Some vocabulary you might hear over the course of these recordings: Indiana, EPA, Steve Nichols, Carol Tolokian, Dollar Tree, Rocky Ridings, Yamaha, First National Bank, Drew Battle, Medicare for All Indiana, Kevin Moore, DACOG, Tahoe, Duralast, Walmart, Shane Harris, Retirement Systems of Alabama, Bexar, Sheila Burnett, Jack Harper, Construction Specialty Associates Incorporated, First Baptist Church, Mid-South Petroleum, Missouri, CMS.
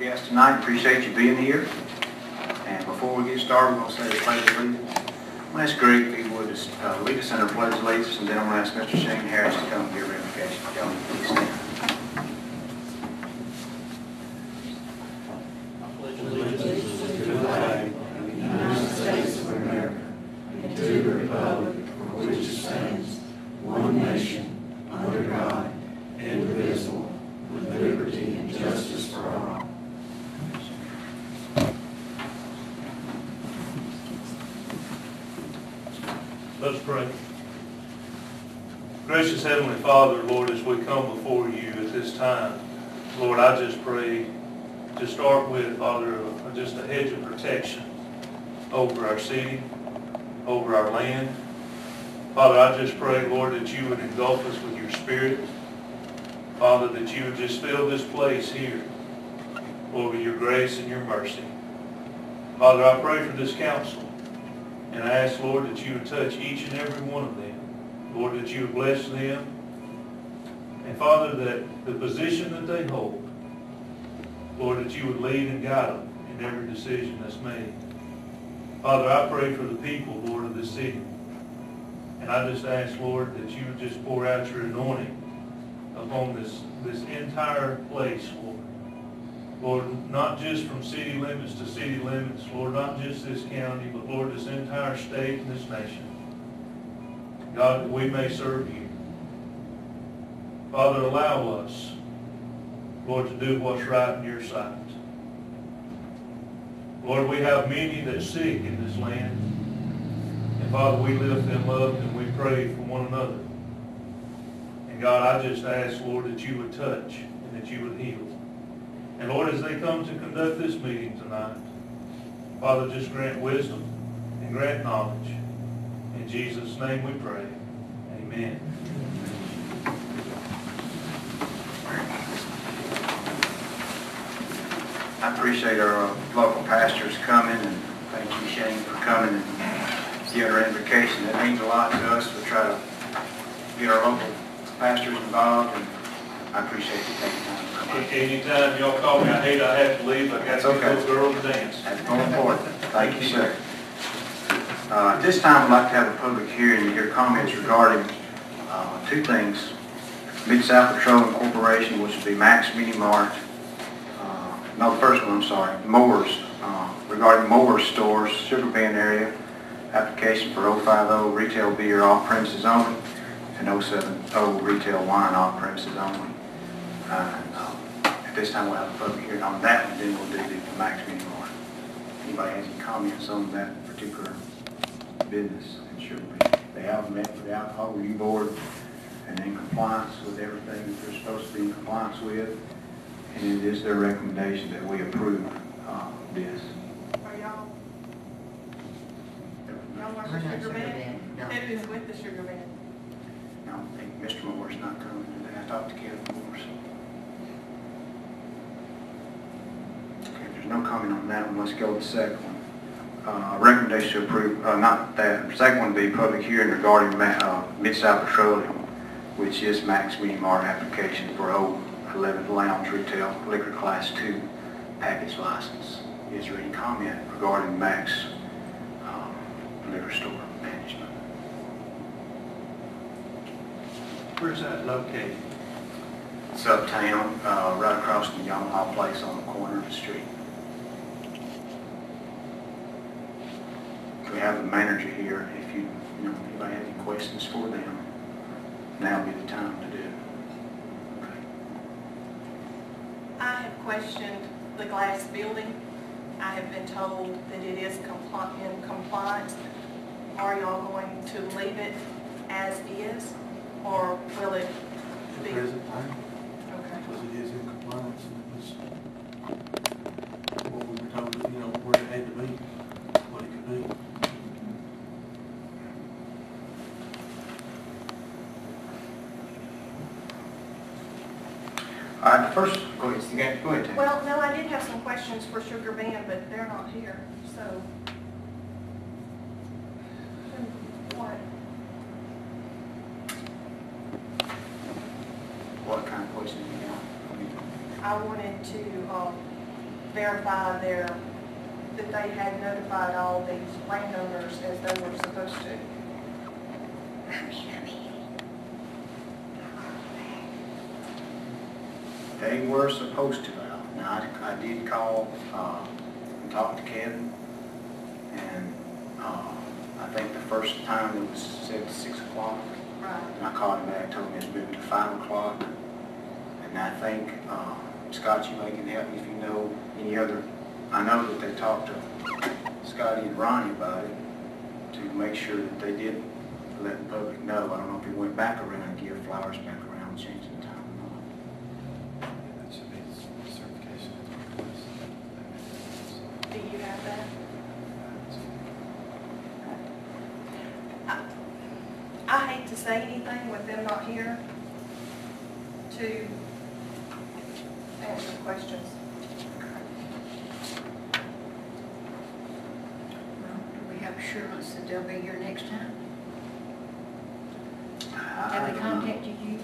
guest tonight. Appreciate you being here. And before we get started, we're going to say the pledge of allegiance. I'm going to ask Greg if he would just lead us in our pledge of allegiance, and then I'm going to ask Mr. Shane Harris to come and give ratification. Gentlemen, please stand. Gracious Heavenly Father, Lord, as we come before you at this time, Lord, I just pray to start with, Father, just a hedge of protection over our city, over our land. Father, I just pray, Lord, that you would engulf us with your Spirit. Father, that you would just fill this place here, Lord, with your grace and your mercy. Father, I pray for this council, and I ask, Lord, that you would touch each and every one of them. Lord, that you bless them. And Father, that the position that they hold, Lord, that you would lead and guide them in every decision that's made. Father, I pray for the people, Lord, of this city. And I just ask, Lord, that you would just pour out your anointing upon this entire place, Lord. Lord, not just from city limits to city limits, Lord, not just this county, but, Lord, this entire state and this nation. God, that we may serve you. Father, allow us, Lord, to do what's right in your sight. Lord, we have many that's sick in this land. And Father, we lift them up and we pray for one another. And God, I just ask, Lord, that you would touch and that you would heal. And Lord, as they come to conduct this meeting tonight, Father, just grant wisdom and grant knowledge. In Jesus' name we pray. Amen. I appreciate our local pastors coming, and thank you, Shane, for coming and giving our invocation. That means a lot to us. We'll try to get our local pastors involved, and I appreciate you taking time. Anytime y'all call me, I hate I have to leave. I got to go girl to dance. That's more important. Thank you, sir. At this time, I'd like to have a public hearing and hear comments regarding two things. Mid-South Petroleum Corporation, which would be Max Mini Mart. No, the first one, I'm sorry. Mowers, regarding Mowers stores, Sugar Bend area, application for 050 retail beer off-premises only, and 070 retail wine off-premises only. At this time, we'll have a public hearing on that, and then we'll do the Max Mini Mart. Anybody has any comments on that particular business? It should be. They haven't met with the alcohol review board and in compliance with everything that they're supposed to be in compliance with. And it is their recommendation that we approve this. Are y'all watching the Sugar Band? No. Who's with the Sugar Band? I don't think Mr. Moore's not coming today. I talked to Kevin Moore. Okay, if there's no comment on that one, let's go to the second one. Recommendation to approve, not that, second one would be public hearing regarding Mid-South Petroleum, which is Max Mini Mart application for 011 Lounge Retail Liquor Class 2 package license. Is there any comment regarding Max Liquor Store Management? Where's that located? It's uptown, right across from Yamaha Place on the corner of the street. We have the manager here. If you know, anybody has any questions for them, now would be the time to do it. Okay. I have questioned the glass building. I have been told that it is in compliance. Are y'all going to leave it as is, or will it be? The present time. Okay. Because it is in compliance. It was what we were told, you know, where it had to be, what it could be. First, go ahead. Well, no, I did have some questions for Sugar Band, but they're not here, so. What kind of questions do you have? I wanted to verify that they had notified all these landowners as they were supposed to. They were supposed to. Now, I did call and talk to Kevin, and I think the first time it was said 6 o'clock. Right. And I called him back, told him it's moved to 5 o'clock. And I think, Scott, you may can help me if you know any other. I know that they talked to Scotty and Ronnie about it to make sure that they did let the public know. I don't know if he went back around and gave flowers back around and changed the time or not. Yeah, that should be a certification. Do you have that? I hate to say anything with them not here to answer questions. Well, do we have assurance that they'll be here next time? Have they contacted you?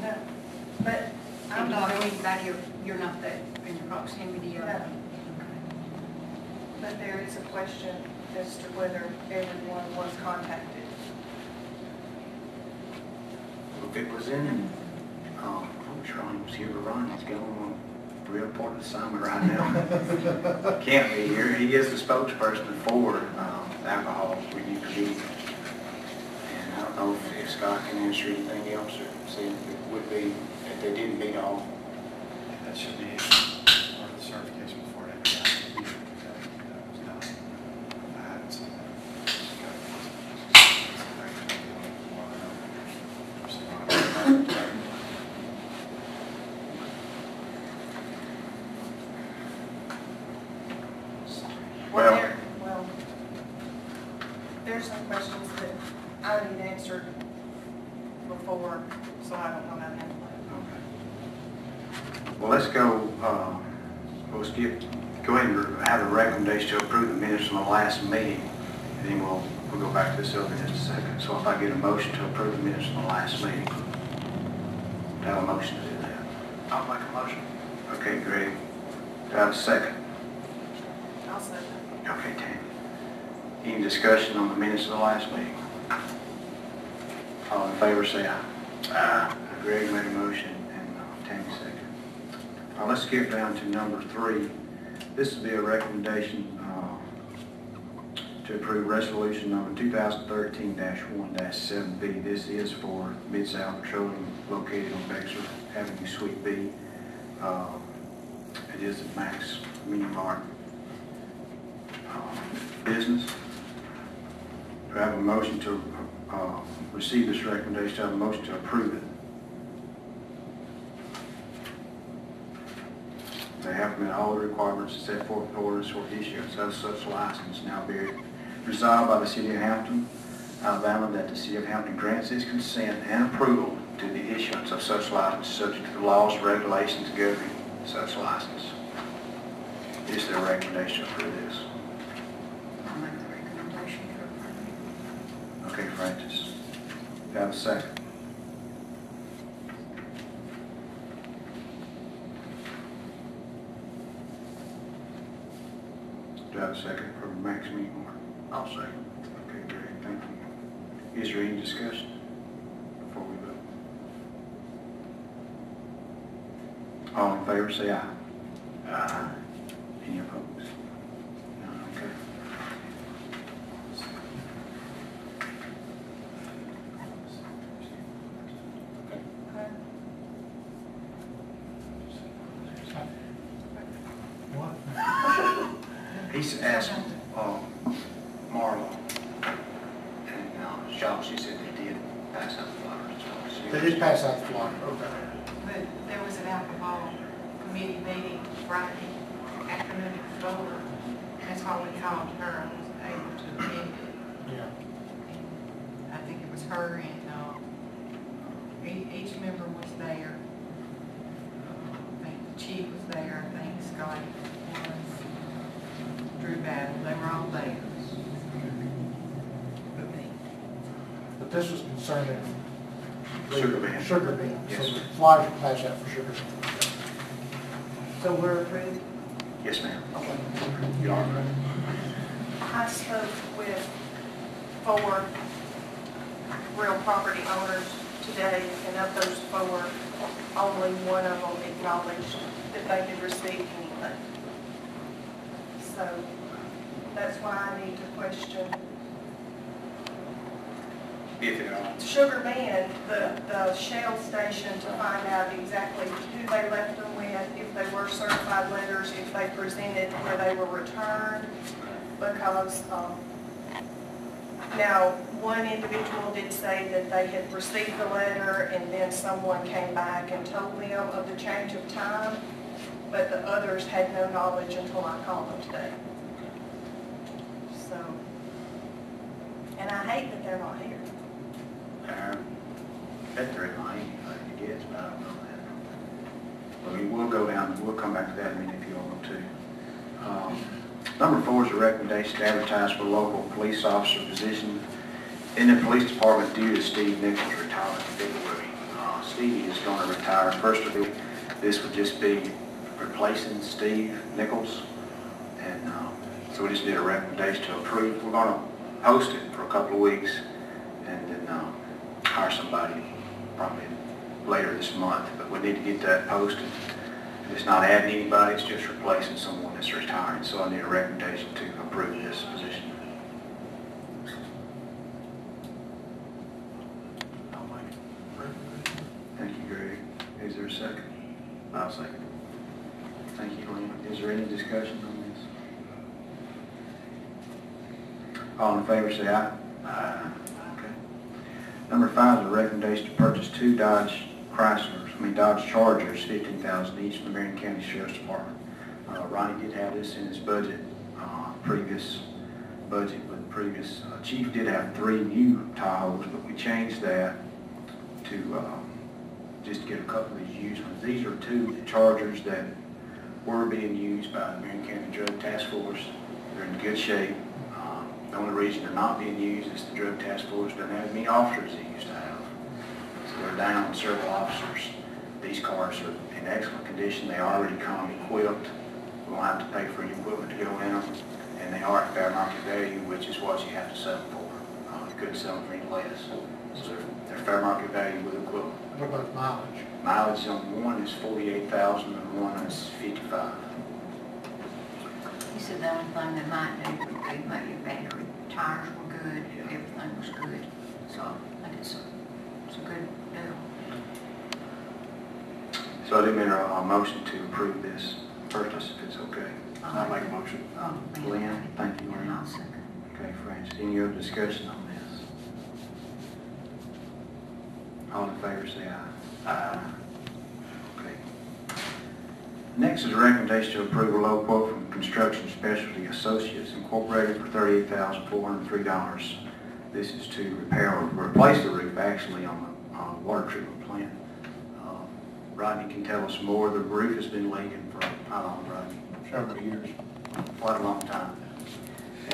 No. But I'm not anybody, or you're not that in the proximity of. No. Okay. But there is a question as to whether everyone was contacted. If it was in, Sean was here, but Ronnie's going on a real part of the summer right now. Can't be here. He is the spokesperson for alcohol review committee. And I don't know if Scott can answer anything else or see if it would be, if they didn't beat all. That should be part of the certification before that. Last meeting, and then we'll go back to this over in just a second. So if I get a motion to approve the minutes from the last meeting, do I have a motion to do that? I'll make a motion. Okay, Greg. Do I have a second? I'll second. Okay, Tammy. Any discussion on the minutes of the last meeting? All in favor, say aye. Aye. Greg made a motion, and Tammy second. Now let's skip down to number 3. This will be a recommendation to approve resolution number 2013-1-7B. This is for Mid-South Petroleum located on Bexar Avenue, Suite B. It is a Max Mini Mart business. Do I have a motion to receive this recommendation? Do I have a motion to approve it? They have met all the requirements set forth in orders for issuance of such license. Now be resolved by the City of Hampton, Alabama, that the City of Hampton grants its consent and approval to the issuance of such license subject to the laws and regulations governing such license. Is there a recommendation for this? I'll make the recommendation for it. Okay, Francis. Do I have a second? Do I have a second for Max Meatmore? I'll second. Okay, great. Thank you. Is there any discussion before we vote? All in favor, say aye. Aye. Any opposed? No, okay. He's asked Marla and Shaw, she said they did pass out the flowers. They did pass out the flowers. But there was an alcohol committee meeting Friday afternoon at the Dollar. That's why we called her. I was able to attend it. Yeah. And I think it was her and each member was there. I think the chief was there. I think Scotty was. Drew Battle, they were all there. But this was concerning sugar bean. Yes. So the flyers would pass out for sugar bean. So we're approved? Yes, ma'am. Okay. You are approved. I spoke with 4 real property owners today, and of those 4, only 1 of them acknowledged that they had received anything. So that's why I need to question. If at all. Sugar Band, the Shell station, to find out exactly who they left them with, if they were certified letters, if they presented where they were returned, because now one individual did say that they had received the letter and then someone came back and told them of the change of time, but the others had no knowledge until I called them today. So, and I hate that they're not here. That they're in my I guess, but I don't know that. I mean, we'll go down and we'll come back to that in a minute if you all want to. Number 4 is a recommendation to advertise for local police officer position in the police department due to Steve Nichols' retirement in February. Steve is going to retire. First of all, this would just be replacing Steve Nichols, and so we just did a recommendation to approve. We're going to host it for a couple of weeks, and then hire somebody probably later this month, but we need to get that posted. It's not adding anybody, it's just replacing someone that's retiring, so I need a recommendation to approve this position. I'll make it. Thank you, Greg. Is there a second? I'll second. Thank you, Glenn. Is there any discussion on this? All in favor say aye. Aye. Number 5 is a recommendation to purchase 2 Dodge Chargers, $15,000 each from the Marion County Sheriff's Department. Ronnie did have this in his budget, previous chief did have 3 new Tahoes, but we changed that to just get a couple of these used ones. These are 2 Chargers that were being used by the Marion County Drug Task Force. They're in good shape. The only reason they're not being used is the drug task force doesn't have many officers they used to have. So they're down several officers. These cars are in excellent condition. They are already commonly equipped. We won't have to pay for any equipment to go in them. And they are at fair market value, which is what you have to sell them for. You couldn't sell them for any less. So they're fair market value with equipment. What about mileage? Mileage on 1 is 48,000 and 1 is 55. He said the only thing they might do would be maybe a battery. Tires were good, everything was good. So I think it's a good deal. So I do make a motion to approve this purchase if it's okay. I'll make a motion. Lynn, thank you, Lynn. I'll second. Okay, friends. Any other discussion on this? All in favor say aye. Aye. Next is a recommendation to approve a low quote from Construction Specialty Associates Incorporated for $38,403. This is to repair or replace the roof actually on the water treatment plant. Rodney can tell us more. The roof has been leaking for how long, Rodney? Several years. Quite a long time.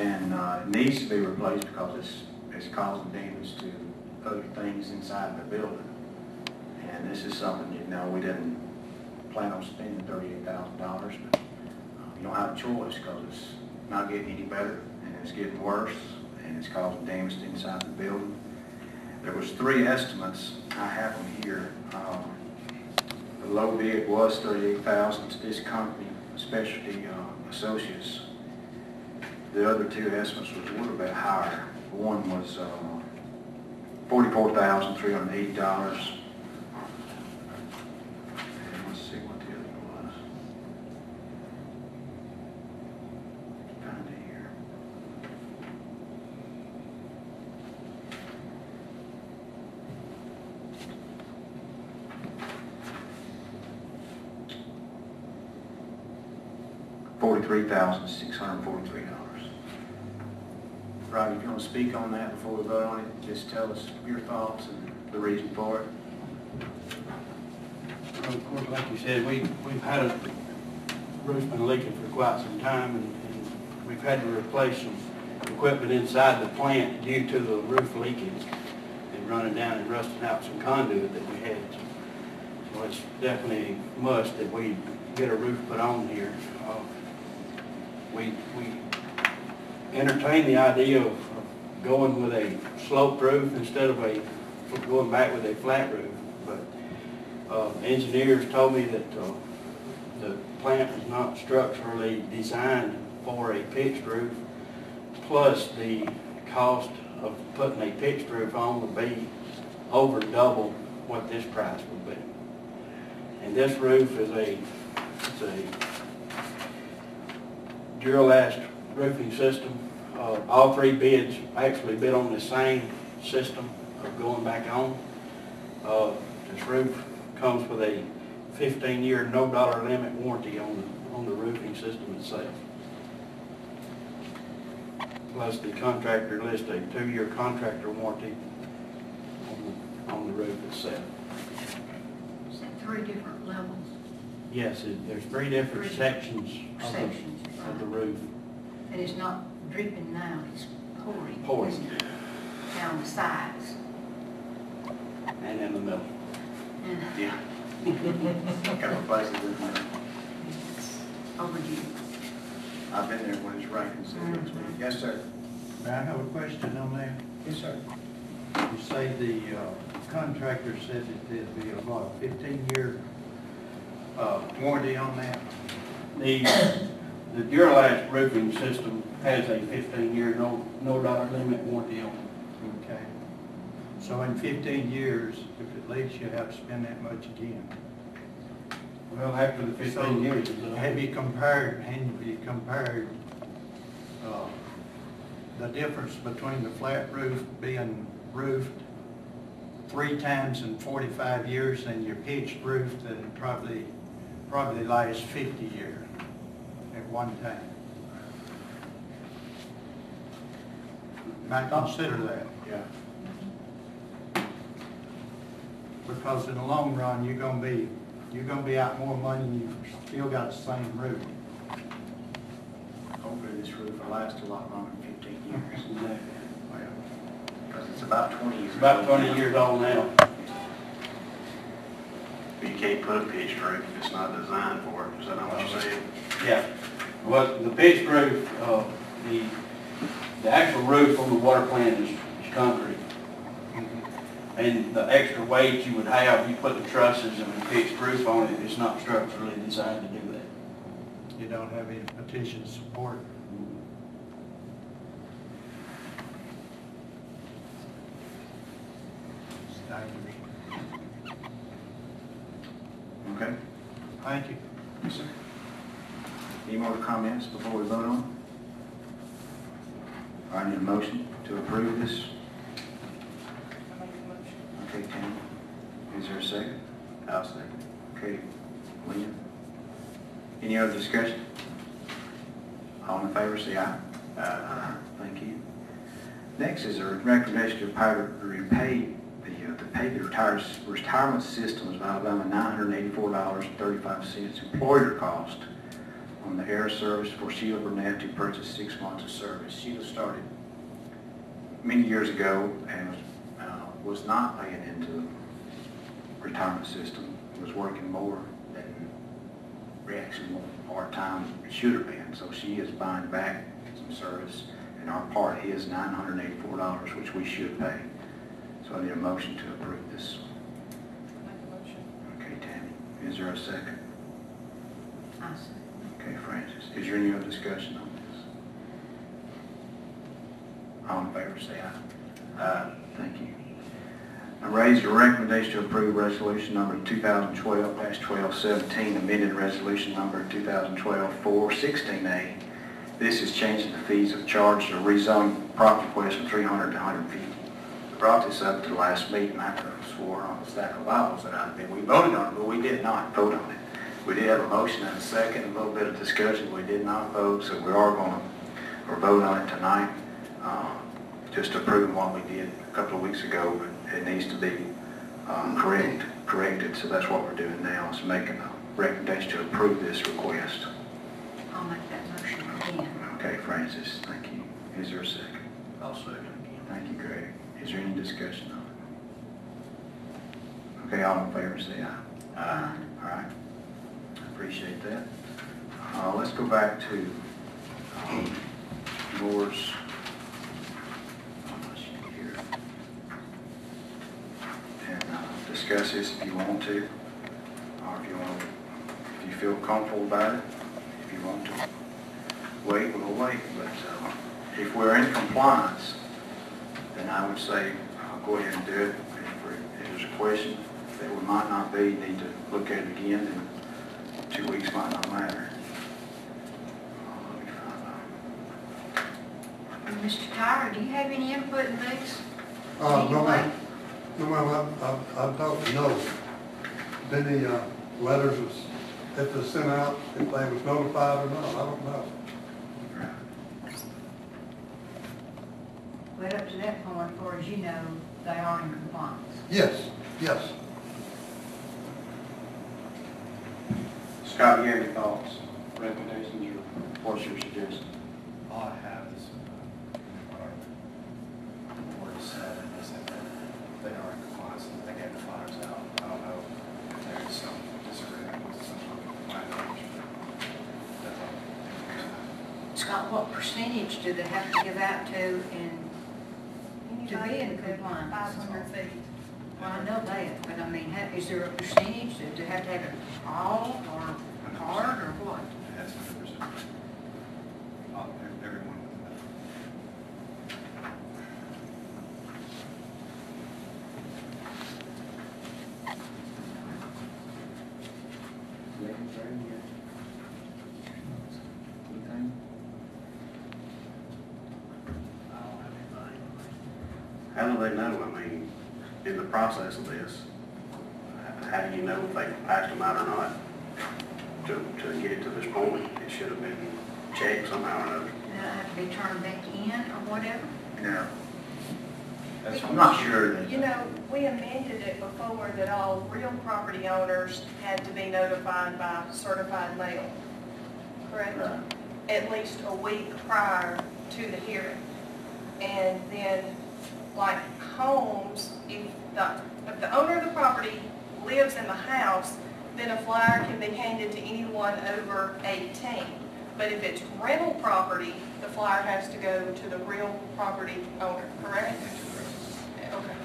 And it needs to be replaced because it's causing damage to other things inside the building. And this is something, you know, we didn't plan on spending $38,000, but you don't have a choice because it's not getting any better and it's getting worse and it's causing damage inside the building. There was 3 estimates. I have them here. The low bid was $38,000 to this company, Specialty Associates. The other 2 estimates were a little bit higher. One was $44,380. $3,643. Robbie, if you want to speak on that before we vote on it, just tell us your thoughts and the reason for it. Well, of course, like you said, we've had a roof been leaking for quite some time, and we've had to replace some equipment inside the plant due to the roof leaking and running down and rusting out some conduit that we had. Well, it's definitely a must that we get a roof put on here. We entertain the idea of going with a sloped roof instead of going back with a flat roof, but engineers told me that the plant was not structurally designed for a pitched roof, plus the cost of putting a pitched roof on would be over double what this price would be. And this roof is a Duralast roofing system. All three bids actually bid on the same system of going back on. This roof comes with a 15-year no-dollar limit warranty on the roofing system itself. Plus the contractor lists a 2-year contractor warranty on the roof itself. Is that 3 different levels? Yes, there's 3 different sections of the roof. And it's not dripping now, it's pouring. Pouring. Down the sides. And in the middle. Yeah. Couple places in there. Overdue. I've been there when it's raining. Mm-hmm. Yes, sir. Now, I have a question on that. Yes, sir. You say the contractor said that there'd be about a 15-year warranty on that. The Duralast roofing system has a 15-year no-dollar limit warranty on it. Okay. So in 15 years, if it leaks, you have to spend that much again. Well, after the 15 years, have you compared the difference between the flat roof being roofed 3 times in 45 years and your pitched roof that probably lasts 50 years at one time? Might consider that. Yeah. Because in the long run, you're gonna be out more money, and you've still got the same roof. Hopefully this roof will last a lot longer than 15 years. Exactly. Well, because it's about 20 years. About 20 years old now. But you can't put a pitched roof if it's not designed for it. Is that not what you said? Yeah. Well, the pitched roof, the actual roof on the water plant is concrete. And the extra weight you would have, you put the trusses and the pitched roof on it, it's not structurally designed to do that. You don't have any petition support. Okay. Thank you. Yes, sir. Any more comments before we vote on? I need a motion to approve this. Okay, Tammy. Is there a second? I'll second. Okay, William. Any other discussion? All in favor, say aye. Aye. Thank you. Next is a recommendation to repay the Retirement Systems of Alabama $984.35 employer cost on the air service for Sheila Burnett, who purchased 6 months of service. Sheila started many years ago and was not paying into the retirement system, was working more than more part-time should have been. So she is buying back some service, and our part is $984, which we should pay. So I need a motion to approve this. Make a motion. Okay, Tammy. Is there a second? I second. Okay, Francis. Is there any other discussion on this? All in favor, say aye. Aye. Thank you. I raise a recommendation to approve resolution number 2012-1217, amended resolution number 2012-416A. This is changing the fees of charge to rezone property request from 300 to 150. I brought this up to the last meeting. I swore on the stack of Bibles that we voted on it, but we did not vote on it. We did have a motion and a second, a little bit of discussion. We did not vote, so we are going to vote on it tonight. Just to approve what we did a couple of weeks ago, but it needs to be corrected. So that's what we're doing now, is making a recommendation to approve this request. I'll make that motion again. Okay, Francis, thank you. Is there a second? I'll second again. Thank you, Greg. Is there any discussion on it? Okay, all in favor, say aye. All right. I appreciate that. Let's go back to Moore's. Discuss this if you want to, or if you want, if you feel comfortable about it. If you want to wait, we'll wait. But if we're in compliance, then I would say I'll go ahead and do it. If there's a question that we might not be, need to look at it again. Then 2 weeks might not matter. Let me find out. Mr. Tyra, do you have any input in this? No, ma'am. I don't know. Any letters was, if they sent out, if they was notified or not, I don't know. Well, up to that point, as far as you know, they are in compliance. Yes, yes. Scott, you have any thoughts, recommendations, or what's your suggestion? All I have is what is said and isn't that they are in compliance and they get the flyers out. I don't know if there's some disagreement with some sort of compliance. Scott, what percentage do they have to give out to in to be in compliance? 500 feet. Well, I know that, but I mean, is there a percentage? Do they have to have it all or a card or what? That's 100%. Everyone. How do they know? I mean, in the process of this, how do you know if they passed them out or not? To get it to this point, it should have been checked somehow or another. Have to be turned back in or whatever? Yeah. I'm not sure. You know, we amended it before that all real property owners had to be notified by certified mail, correct? Right. At least a week prior to the hearing. And then, like homes, if the owner of the property lives in the house, then a flyer can be handed to anyone over 18. But if it's rental property, the flyer has to go to the real property owner, correct? Okay.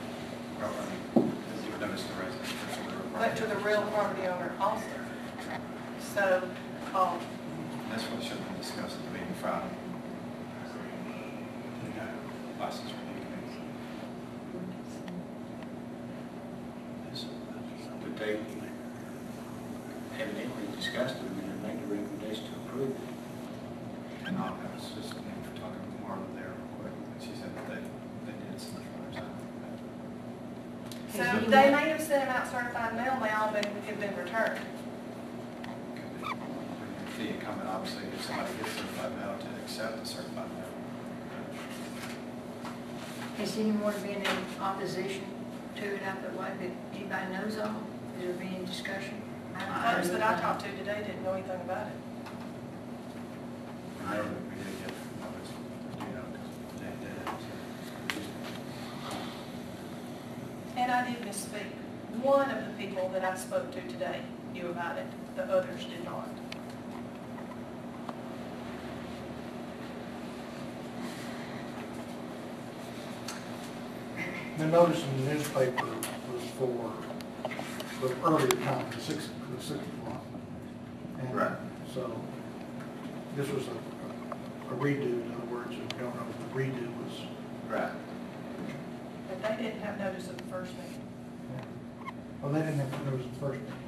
But to the real property owner also. So, that's what should be discussed at the meeting Friday. License renewal. But they evidently discussed it and made a recommendation to approve it. And I was just talking to Marla there real quick, and she said that they did some flyers out. So they may have sent them out certified mail, they all have been returned. The incumbent, obviously, if somebody gets certified mail, to accept the certified mail. Is anyone being in opposition to it out that way that anybody knows of? Is there been any discussion? The folks that I talked to today didn't know anything about it. I don't think we did get others, you know, because they did it. And I did misspeak. One of the people that I spoke to today knew about it. The others did not. The notice in the newspaper was for the earlier time, the sixth month. And right. So this was a redo, in other words, if you don't know what the redo was. Right. But they didn't have notice of the first meeting. Yeah. Well, they didn't have notice of the first meeting.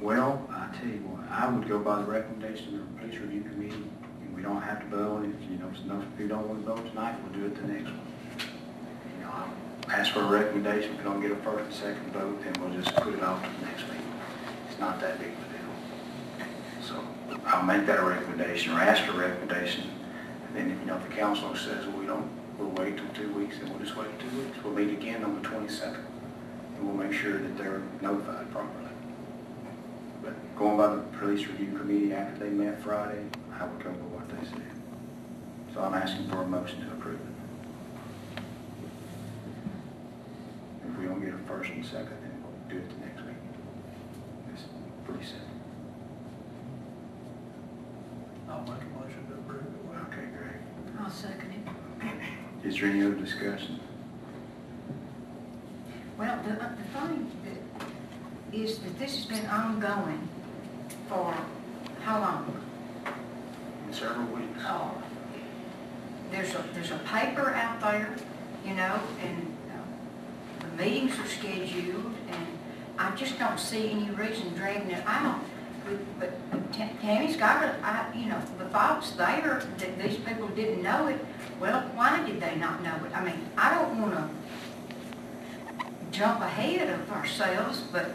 Well, I tell you what, I would go by the recommendation of the police review committee, and we don't have to vote. If you know enough of you don't want to vote tonight, we'll do it the next one. You know, I'll ask for a recommendation. If we don't get a first and second vote, then we'll just put it off to the next meeting. It's not that big of a deal. So I'll make that a recommendation or ask for a recommendation. And then if you know if the council says well, we'll wait till 2 weeks, then we'll just wait 2 weeks. We'll meet again on the 22nd, and we'll make sure that they're notified properly. Going by the police review committee after they met Friday, I would go with what they said. So So I'm asking for a motion to approve it. If we don't get a first and second, then we'll do it the next week. It's pretty simple. I'll make a motion to approve it. Okay, great. I'll second it. Is there any other discussion? Well, the thing is that this has been ongoing for how long? Several weeks. Oh, there's a paper out there, you know, and the meetings are scheduled, and I just don't see any reason dragging it out. But Tammy's got it. You know, the fault's there that these people didn't know it. Well, why did they not know it? I mean, I don't want to jump ahead of ourselves, but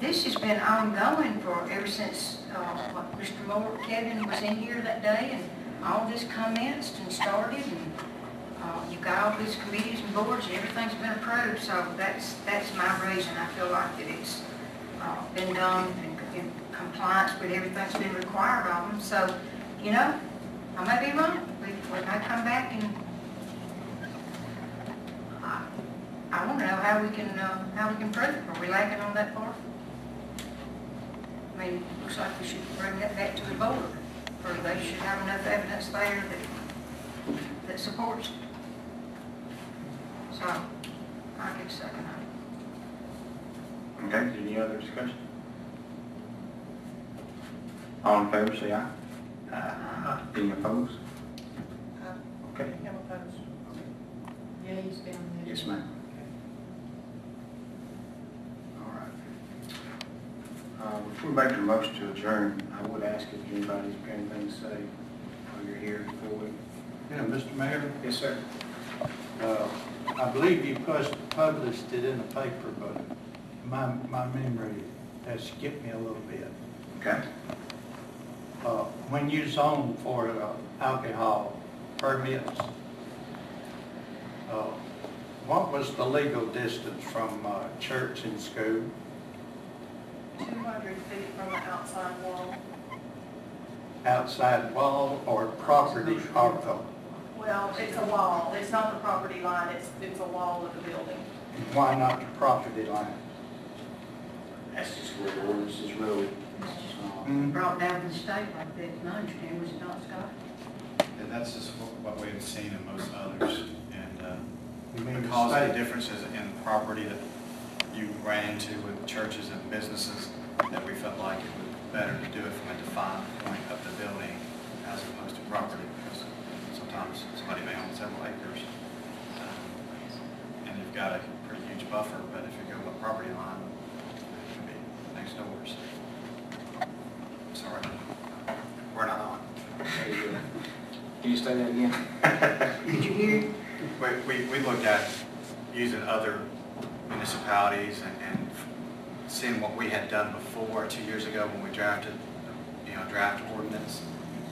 this has been ongoing for ever since Mr. Moore, Kevin was in here that day, and all this commenced and started, and you've got all these committees and boards, and everything's been approved. So that's my reason. I feel like that it's been done in compliance with everything's been required of them. So, you know, I may be wrong. We may come back and. I don't know how we can prove it. Are we lacking on that part? I mean, it looks like we should bring that back to the board, or they should have enough evidence there that supports it. So, I give a second. Okay, any other discussion? All in favor, say aye. Aye. Any opposed? Okay. I'm opposed. Yeah, he's down there. Yes, ma'am. Before we make the motion to adjourn, I would ask if anybody's got anything to say while you're here before we... Yeah, Mr. Mayor? Yes, sir. I believe you published it in the paper, but my memory has skipped me a little bit. Okay. When you zone for alcohol permits, what was the legal distance from church and school? 200 feet from the outside wall. Outside wall or property? Well, it's a wall. It's not the property line. It's a wall of the building. Why not the property line? That's just where the ordinance is really brought down to the state like that. My understanding was not, Scott. Yeah, that's just what we've seen in most others. And because of the differences in property that you ran into with churches and businesses, that we felt like it was better to do it from a defined point of the building as opposed to property, because sometimes somebody may own several acres and you've got a pretty huge buffer, but if you go to the property line, it could be next door. So sorry, we're not on. Can you say that again? Did you hear? We looked at using other municipalities and seeing what we had done before 2 years ago when we drafted, draft ordinance.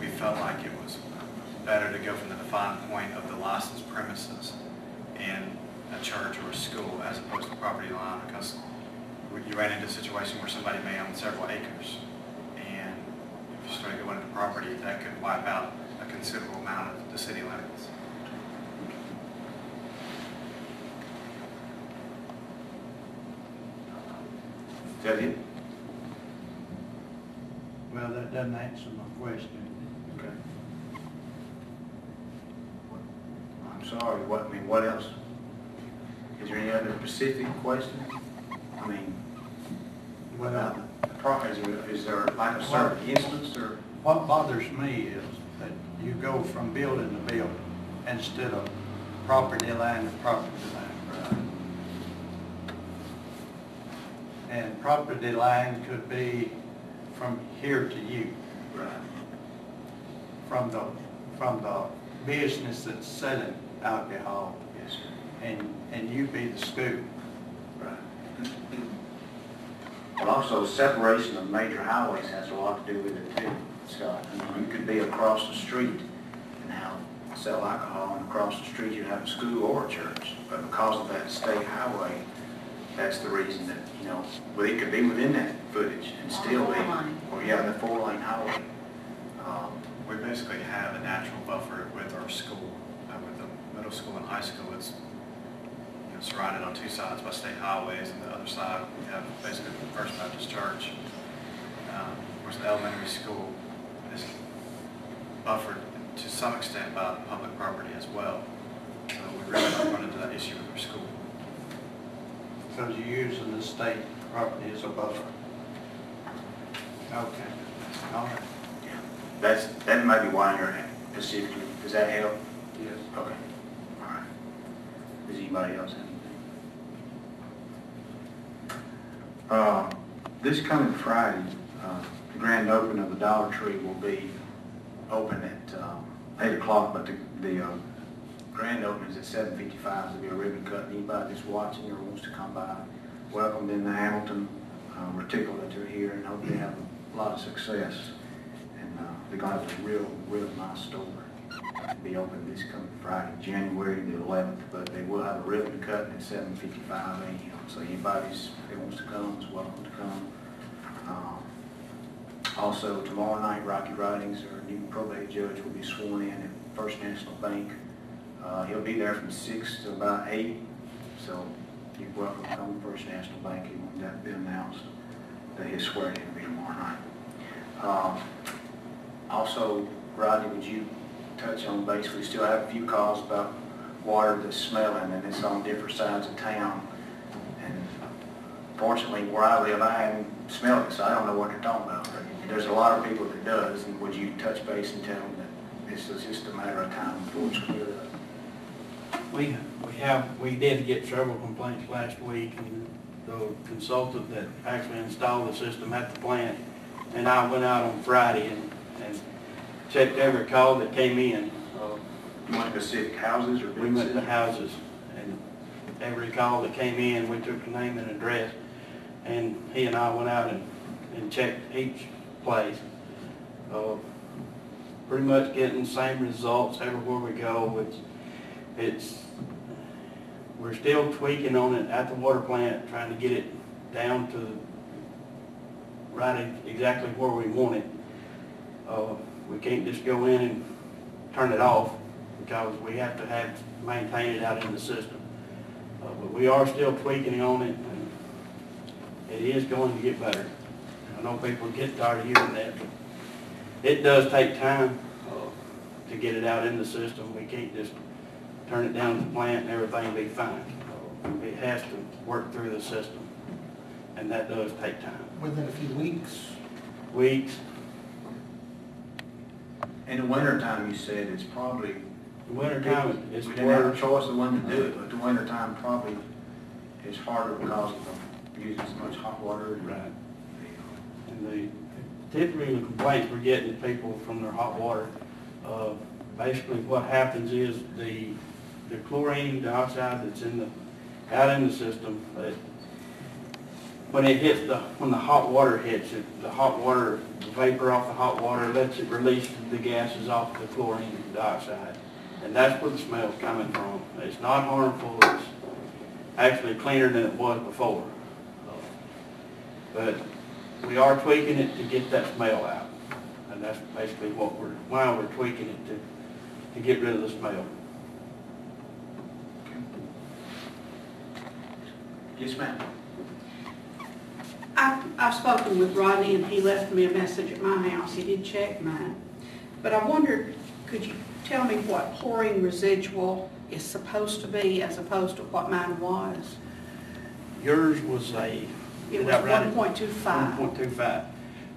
We felt like it was better to go from the defined point of the licensed premises in a church or a school as opposed to property line, because you ran into a situation where somebody may own several acres, and if you started going into property, that could wipe out a considerable amount of the city limits. Is that it? Well, that doesn't answer my question. Okay. I'm sorry. What else? Is there any other specific question? I mean, what other? Is there like a certain instance or? What bothers me is that you go from building to building instead of property line to property line. Right. And property line could be from here to you. Right. From the business that's selling alcohol. Yes, sir. And you be the school. Right. But also separation of major highways has a lot to do with it too, Scott. I mean, you could be across the street and now sell alcohol, and across the street you have a school or a church. But because of that state highway, that's the reason that, well, it could be within that footage and still be, or yeah, the four-lane highway. We basically have a natural buffer with our school high school, it's surrounded on two sides by state highways, and the other side we have basically the First Baptist Church. Of course, the elementary school is buffered to some extent by public property as well. So we really don't run into that issue with our school. So you're using the state property as a buffer? Okay. All right. Yeah. That might be why you're in Pacific. Does that help? Yes. Okay. All right. Does anybody else have anything? This coming Friday, the grand opening of the Dollar Tree will be open at 8 o'clock, but the grand opening is at 7:55. There'll be a ribbon cut. Anybody that's watching or wants to come by, welcomed in the Hamilton. We're tickled that they're here and hope they have a lot of success. And they're going to have a real, real nice store. It'll be open this coming Friday, January the 11th, but they will have a ribbon cut at 7:55 a.m. So anybody's who wants to come is welcome to come. Also, tomorrow night, Rocky Ridings, our new probate judge, will be sworn in at First National Bank. He'll be there from 6 to about 8, so you're welcome to come to First National Bank and when that be announced that he'll swear in to be tomorrow night. Also, Rodney, would you touch on base? We still have a few calls about water that's smelling, and it's on different sides of town. And fortunately, where I live, I haven't smelled it, so I don't know what they're talking about. But there's a lot of people that does, and would you touch base and tell them that this is just a matter of time before it's cleared up? We did get several complaints last week, and the consultant that actually installed the system at the plant, and I went out on Friday and checked every call that came in. You went to specific houses or businesses? We went to houses, and every call that came in, we took the name and address, and he and I went out and checked each place. Pretty much getting the same results everywhere we go. We're still tweaking on it at the water plant, trying to get it down to right exactly where we want it. We can't just go in and turn it off because we have to maintain it out in the system. But we are still tweaking on it, and it is going to get better. I know people get tired of hearing that, but it does take time to get it out in the system. We can't just turn it down to the plant and everything be fine. It has to work through the system, and that does take time. Within a few weeks? Weeks. In the wintertime, you said it's probably... The wintertime is... We didn't have a choice of when to do it, but the wintertime probably is harder because of using so much hot water. Right. And typically the complaints we're getting people from their hot water, basically what happens is the chlorine dioxide that's out in the system, when the hot water hits it, the vapor off the hot water lets it release the gases off the chlorine dioxide, and that's where the smell's coming from. It's not harmful. It's actually cleaner than it was before. But we are tweaking it to get that smell out, and that's basically why we're tweaking it to get rid of the smell. Yes, ma'am. I've spoken with Rodney, and he left me a message at my house. He did check mine. But I wondered, could you tell me what chlorine residual is supposed to be as opposed to what mine was? Yours was it was 1.25.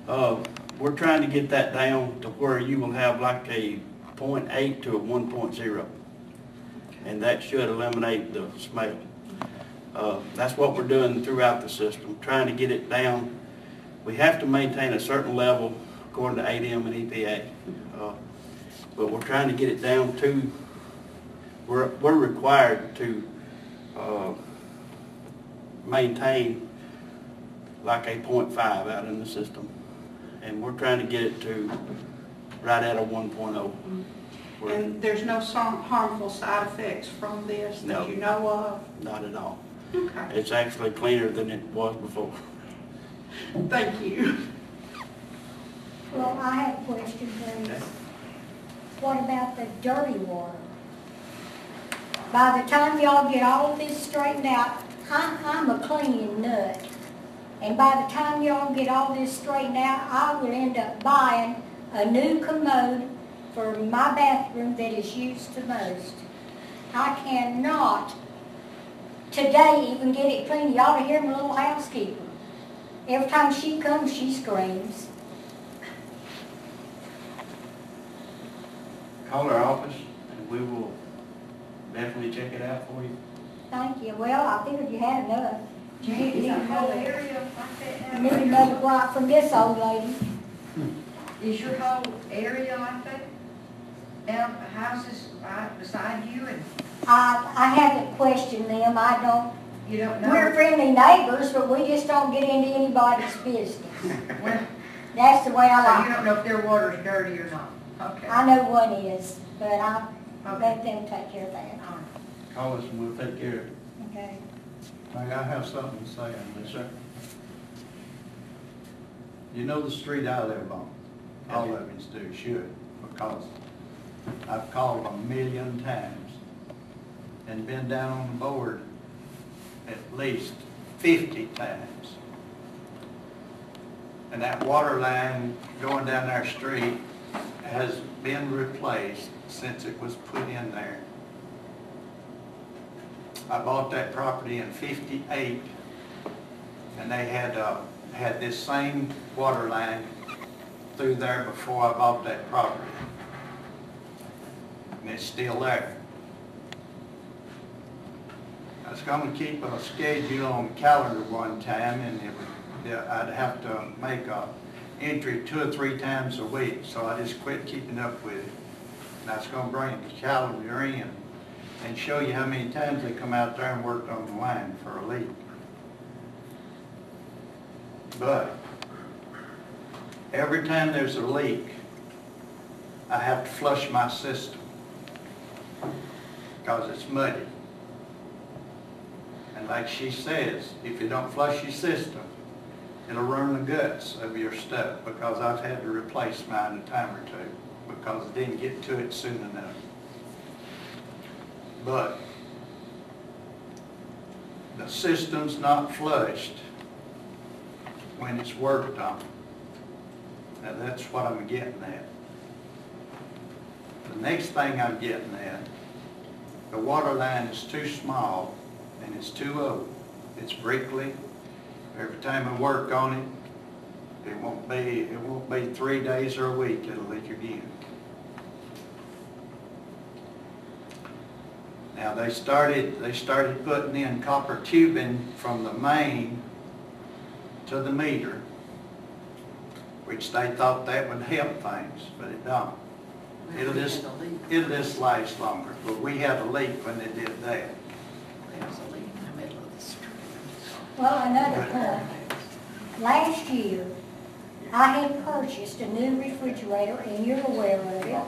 1.25. We're trying to get that down to where you will have like a 0.8 to a 1.0. And that should eliminate the smell. That's what we're doing throughout the system, trying to get it down. We have to maintain a certain level according to ADM and EPA, but we're trying to get it down to, we're required to maintain like a 0.5 out in the system, and we're trying to get it to right at a 1.0. And there's no harmful side effects from this that you know of? Not at all. Okay. It's actually cleaner than it was before. Thank you. Well, I have a question, please. Okay. What about the dirty water? By the time y'all get all of this straightened out, I'm a clean nut. And by the time y'all get all this straightened out, I will end up buying a new commode for my bathroom that is used the most. I cannot today even get it clean. You ought to hear my little housekeeper. Every time she comes, she screams. Call our office and we will definitely check it out for you. Thank you. Well, I figured you had enough. You need another block from this old lady. Is your whole area like that? Down the houses right beside you? And I haven't questioned them. I don't. You don't know. We're friendly neighbors, but we just don't get into anybody's business. Well, that's the way I like it. You don't know if their water's dirty or not. Okay. I know one is, but I let them take care of that. All right. Call us and we'll take care of it. Okay. I have something to say on this, sir. You know the street I live on. All of us do, should, because I've called a million times and been down on the board at least 50 times. And that water line going down our street has been replaced since it was put in there. I bought that property in '58, and they had this same water line through there before I bought that property. And it's still there. I was going to keep a schedule on the calendar one time, and I'd have to make an entry 2 or 3 times a week, so I just quit keeping up with it. And I was going to bring the calendar in and show you how many times they come out there and worked on the line for a leak. But every time there's a leak, I have to flush my system because it's muddy. And like she says, if you don't flush your system, it'll ruin the guts of your stuff, because I've had to replace mine a time or two because I didn't get to it soon enough. But the system's not flushed when it's worked on. Now that's what I'm getting at. The next thing I'm getting at, the water line is too small and it's too old. It's prickly. Every time I work on it, it won't be 3 days or a week it'll leak again. Now they started putting in copper tubing from the main to the meter, which they thought that would help things, but it don't. It'll just last longer. But we had a leak when they did that. There was a leak in the middle of the street. Well, another point. Last year, I had purchased a new refrigerator, and you're aware of it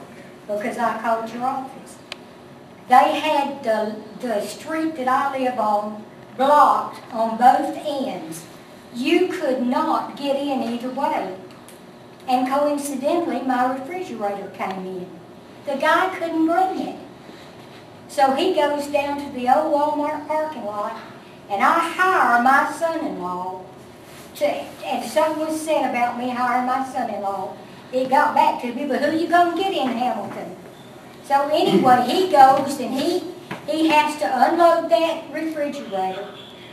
because I called your office. They had the street that I live on blocked on both ends. You could not get in either way. And coincidentally, my refrigerator came in. The guy couldn't bring it. So he goes down to the old Walmart parking lot, and I hire my son-in-law. And something was said about me hiring my son-in-law. It got back to me, but who you gonna get in Hamilton? So anyway, he goes and he has to unload that refrigerator,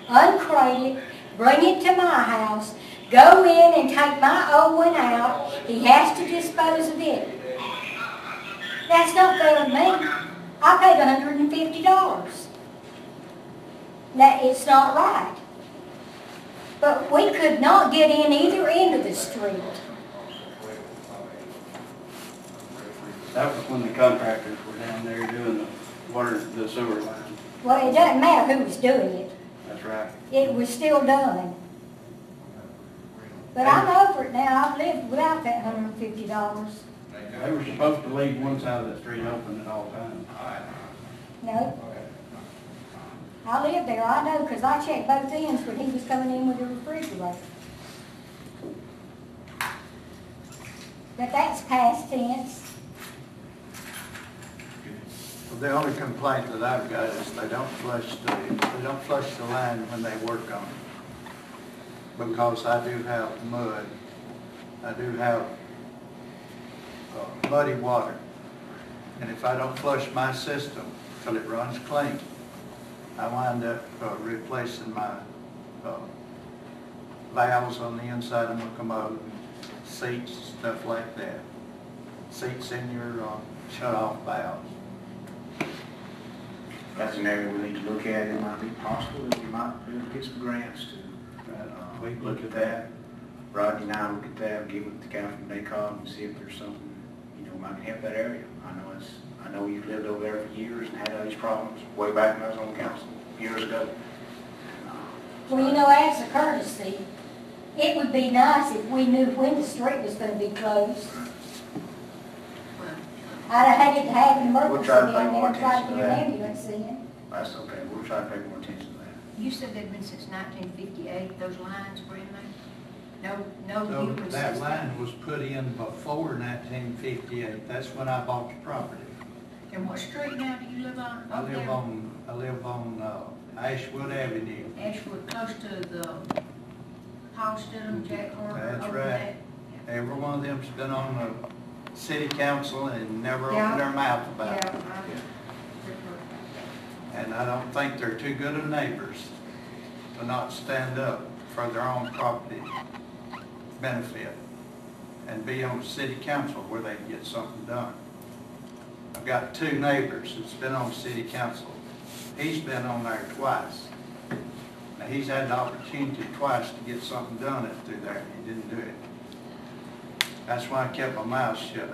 uncrate it, bring it to my house, go in and take my old one out. He has to dispose of it. That's not fair to me. I paid $150. That it's not right. But we could not get in either end of the street. That was when the contractors were down there doing the water, the sewer line. Well, it doesn't matter who was doing it. That's right. It was still done. But I'm over it now. I've lived without that $150. They were supposed to leave one side of the street open at all times. No. I lived there. I know, because I checked both ends when he was coming in with the refrigerator. But that's past tense. The only complaint that I've got is they don't flush the line when they work on it, because I do have mud. I do have muddy water, and if I don't flush my system till it runs clean, I wind up replacing my valves on the inside of my commode, seats, stuff like that. Seats in your shut-off valves. That's an area we need to look at. It might be possible that you might be able to get some grants to. We can look at that. Rodney and I look at that. Get with the guy from DACOG and see if there's something might help that area. I know you've lived over there for years and had all these problems way back when I was on council years ago. Well, as a courtesy, it would be nice if we knew when the street was going to be closed. I'd have hated to have an emergency. We'll try to pay more attention to that. That's okay. We'll try to pay more attention to that. You said they've been since 1958. Those lines were in there. No, new. That line was put in before 1958. That's when I bought the property. And what street now do you live on? I live on Ashwood Avenue. Ashwood, close to the Paulston, Jack Harper. That's right. Yeah. Every one of them's been on the city council and never opened their mouth about it. Yeah. And I don't think they're too good of neighbors to not stand up for their own property benefit and be on the city council where they can get something done. I've got two neighbors that's been on the city council. He's been on there twice. Now, he's had the opportunity twice to get something done up through there, and he didn't do it. That's why I kept my mouth shut.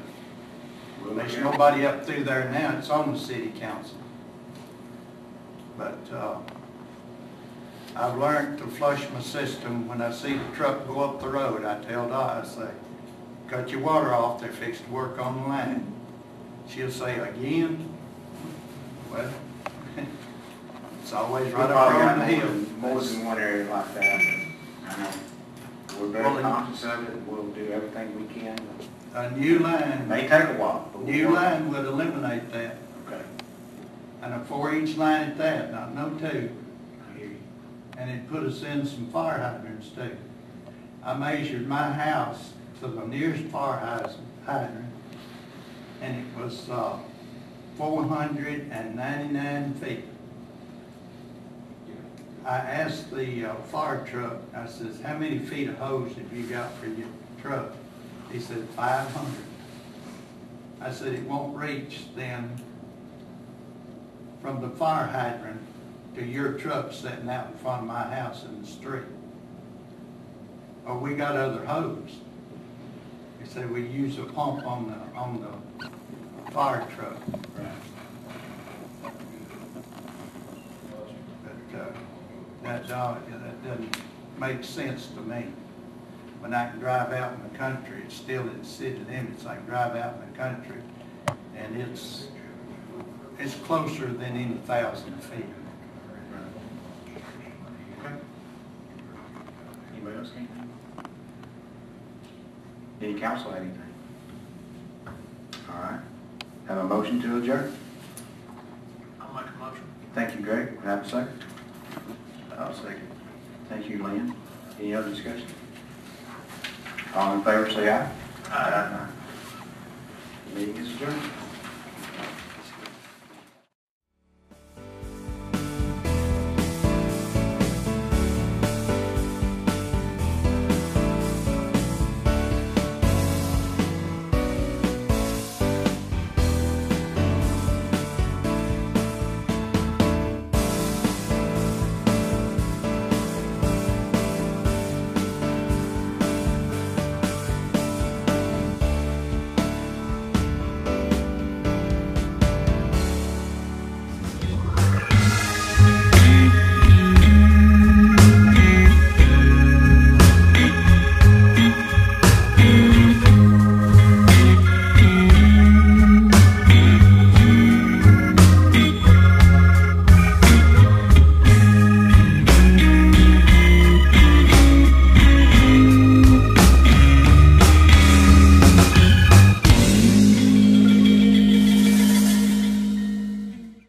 There's nobody up through there now. It's on the city council. But I've learned to flush my system. When I see the truck go up the road, I tell Dot, I say, cut your water off. They're fixed to work on the line. She'll say, again? Well, it's always right up the hill. More than one area like that. I know. We're very conscious of it. We'll do everything we can. A new line may take a while. New line would eliminate that. Okay. And a 4-inch line at that, not no two. I hear you. And it put us in some fire hydrants too. I measured my house to the nearest fire hydrant, and it was 499 feet. I asked the fire truck, I says, how many feet of hose have you got for your truck? He said, 500. I said, it won't reach then from the fire hydrant to your truck sitting out in front of my house in the street. Or we got other hose. He said, we use a pump on the fire truck. Right. That doesn't make sense to me. When I can drive out in the country, it's still in city limits. I can drive out in the country, and it's closer than any 1,000 feet. Okay. Anybody else? Any council anything? All right. Have a motion to adjourn. I'll make a motion. Thank you, Greg. Have a second. I'll second. Thank you, Lynn. Any other discussion? All in favor, say aye. Aye. Meeting is adjourned.